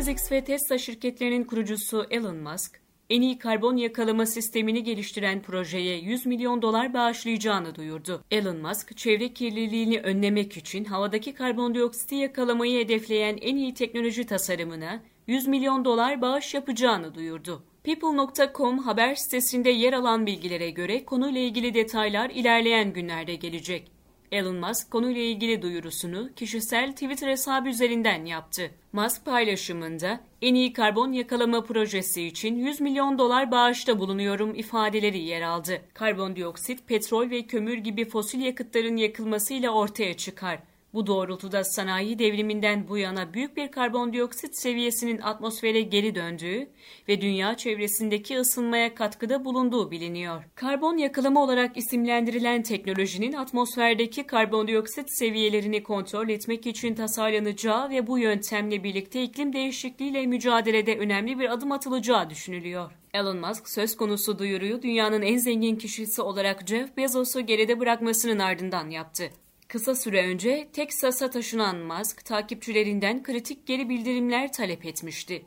SpaceX ve Tesla şirketlerinin kurucusu Elon Musk, en iyi karbon yakalama sistemini geliştiren projeye $100 milyon bağışlayacağını duyurdu. Elon Musk, çevre kirliliğini önlemek için havadaki karbondioksiti yakalamayı hedefleyen en iyi teknoloji tasarımına $100 milyon bağış yapacağını duyurdu. People.com haber sitesinde yer alan bilgilere göre konuyla ilgili detaylar ilerleyen günlerde gelecek. Elon Musk konuyla ilgili duyurusunu kişisel Twitter hesabı üzerinden yaptı. Musk paylaşımında en iyi karbon yakalama projesi için $100 milyon bağışta bulunuyorum ifadeleri yer aldı. Karbondioksit, petrol ve kömür gibi fosil yakıtların yakılmasıyla ortaya çıkar. Bu doğrultuda sanayi devriminden bu yana büyük bir karbondioksit seviyesinin atmosfere geri döndüğü ve dünya çevresindeki ısınmaya katkıda bulunduğu biliniyor. Karbon yakalama olarak isimlendirilen teknolojinin atmosferdeki karbondioksit seviyelerini kontrol etmek için tasarlanacağı ve bu yöntemle birlikte iklim değişikliğiyle mücadelede önemli bir adım atılacağı düşünülüyor. Elon Musk söz konusu duyuruyu dünyanın en zengin kişisi olarak Jeff Bezos'u geride bırakmasının ardından yaptı. Kısa süre önce Texas'a taşınan Musk, takipçilerinden kritik geri bildirimler talep etmişti.